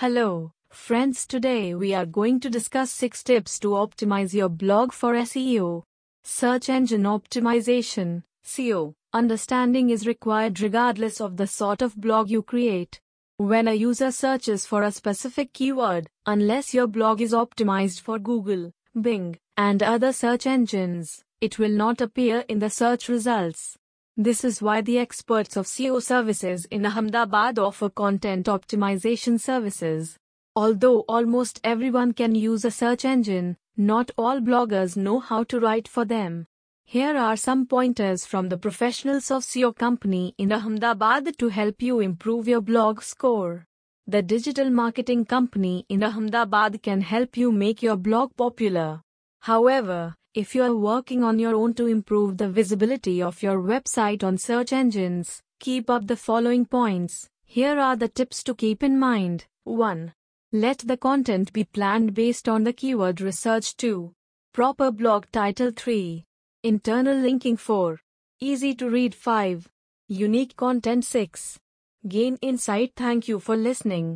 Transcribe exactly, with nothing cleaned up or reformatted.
Hello, friends, today we are going to discuss six tips to optimize your blog for S E O. Search engine optimization, S E O, understanding is required regardless of the sort of blog you create. When a user searches for a specific keyword, unless your blog is optimized for Google, Bing, and other search engines, it will not appear in the search results. This is why the experts of S E O services in Ahmedabad offer content optimization services. Although almost everyone can use a search engine, not all bloggers know how to write for them. Here are some pointers from the professionals of S E O company in Ahmedabad to help you improve your blog score. The digital marketing company in Ahmedabad can help you make your blog popular. However, if you are working on your own to improve the visibility of your website on search engines, keep up the following points. Here are the tips to keep in mind. one. Let the content be planned based on the keyword research. two. Proper blog title. three. Internal linking. four. Easy to read. five. Unique content. six. Gain insight. Thank you for listening.